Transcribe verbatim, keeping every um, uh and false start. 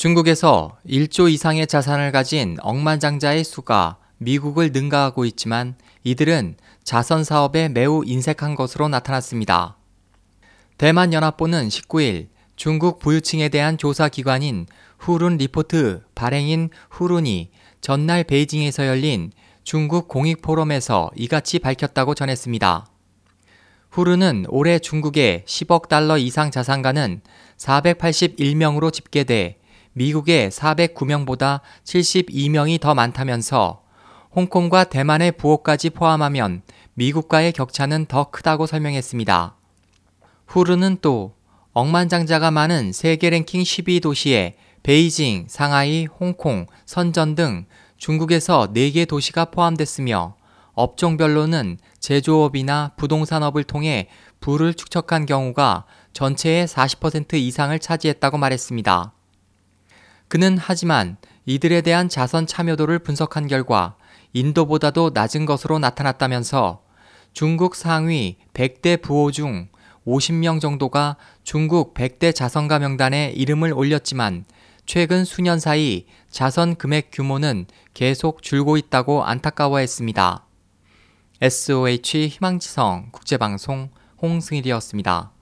중국에서 일조 이상의 자산을 가진 억만장자의 수가 미국을 능가하고 있지만 이들은 자선 사업에 매우 인색한 것으로 나타났습니다. 대만연합보는 십구일 중국 부유층에 대한 조사기관인 후룬 리포트 발행인 후룬이 전날 베이징에서 열린 중국 공익포럼에서 이같이 밝혔다고 전했습니다. 후룬은 올해 중국의 십억 달러 이상 자산가는 사백팔십일명으로 집계돼 미국의 사백구명보다 칠십이명이 더 많다면서 홍콩과 대만의 부호까지 포함하면 미국과의 격차는 더 크다고 설명했습니다. 후룬은 또 억만장자가 많은 세계 랭킹 십이 도시에 베이징, 상하이, 홍콩, 선전 등 중국에서 네 개 도시가 포함됐으며 업종별로는 제조업이나 부동산업을 통해 부를 축적한 경우가 전체의 사십 퍼센트 이상을 차지했다고 말했습니다. 그는 하지만 이들에 대한 자선 참여도를 분석한 결과 인도보다도 낮은 것으로 나타났다면서 중국 상위 백대 부호 중 오십명 정도가 중국 백대 자선가 명단에 이름을 올렸지만 최근 수년 사이 자선 금액 규모는 계속 줄고 있다고 안타까워했습니다. 에스오에이치 희망지성 국제방송 홍승일이었습니다.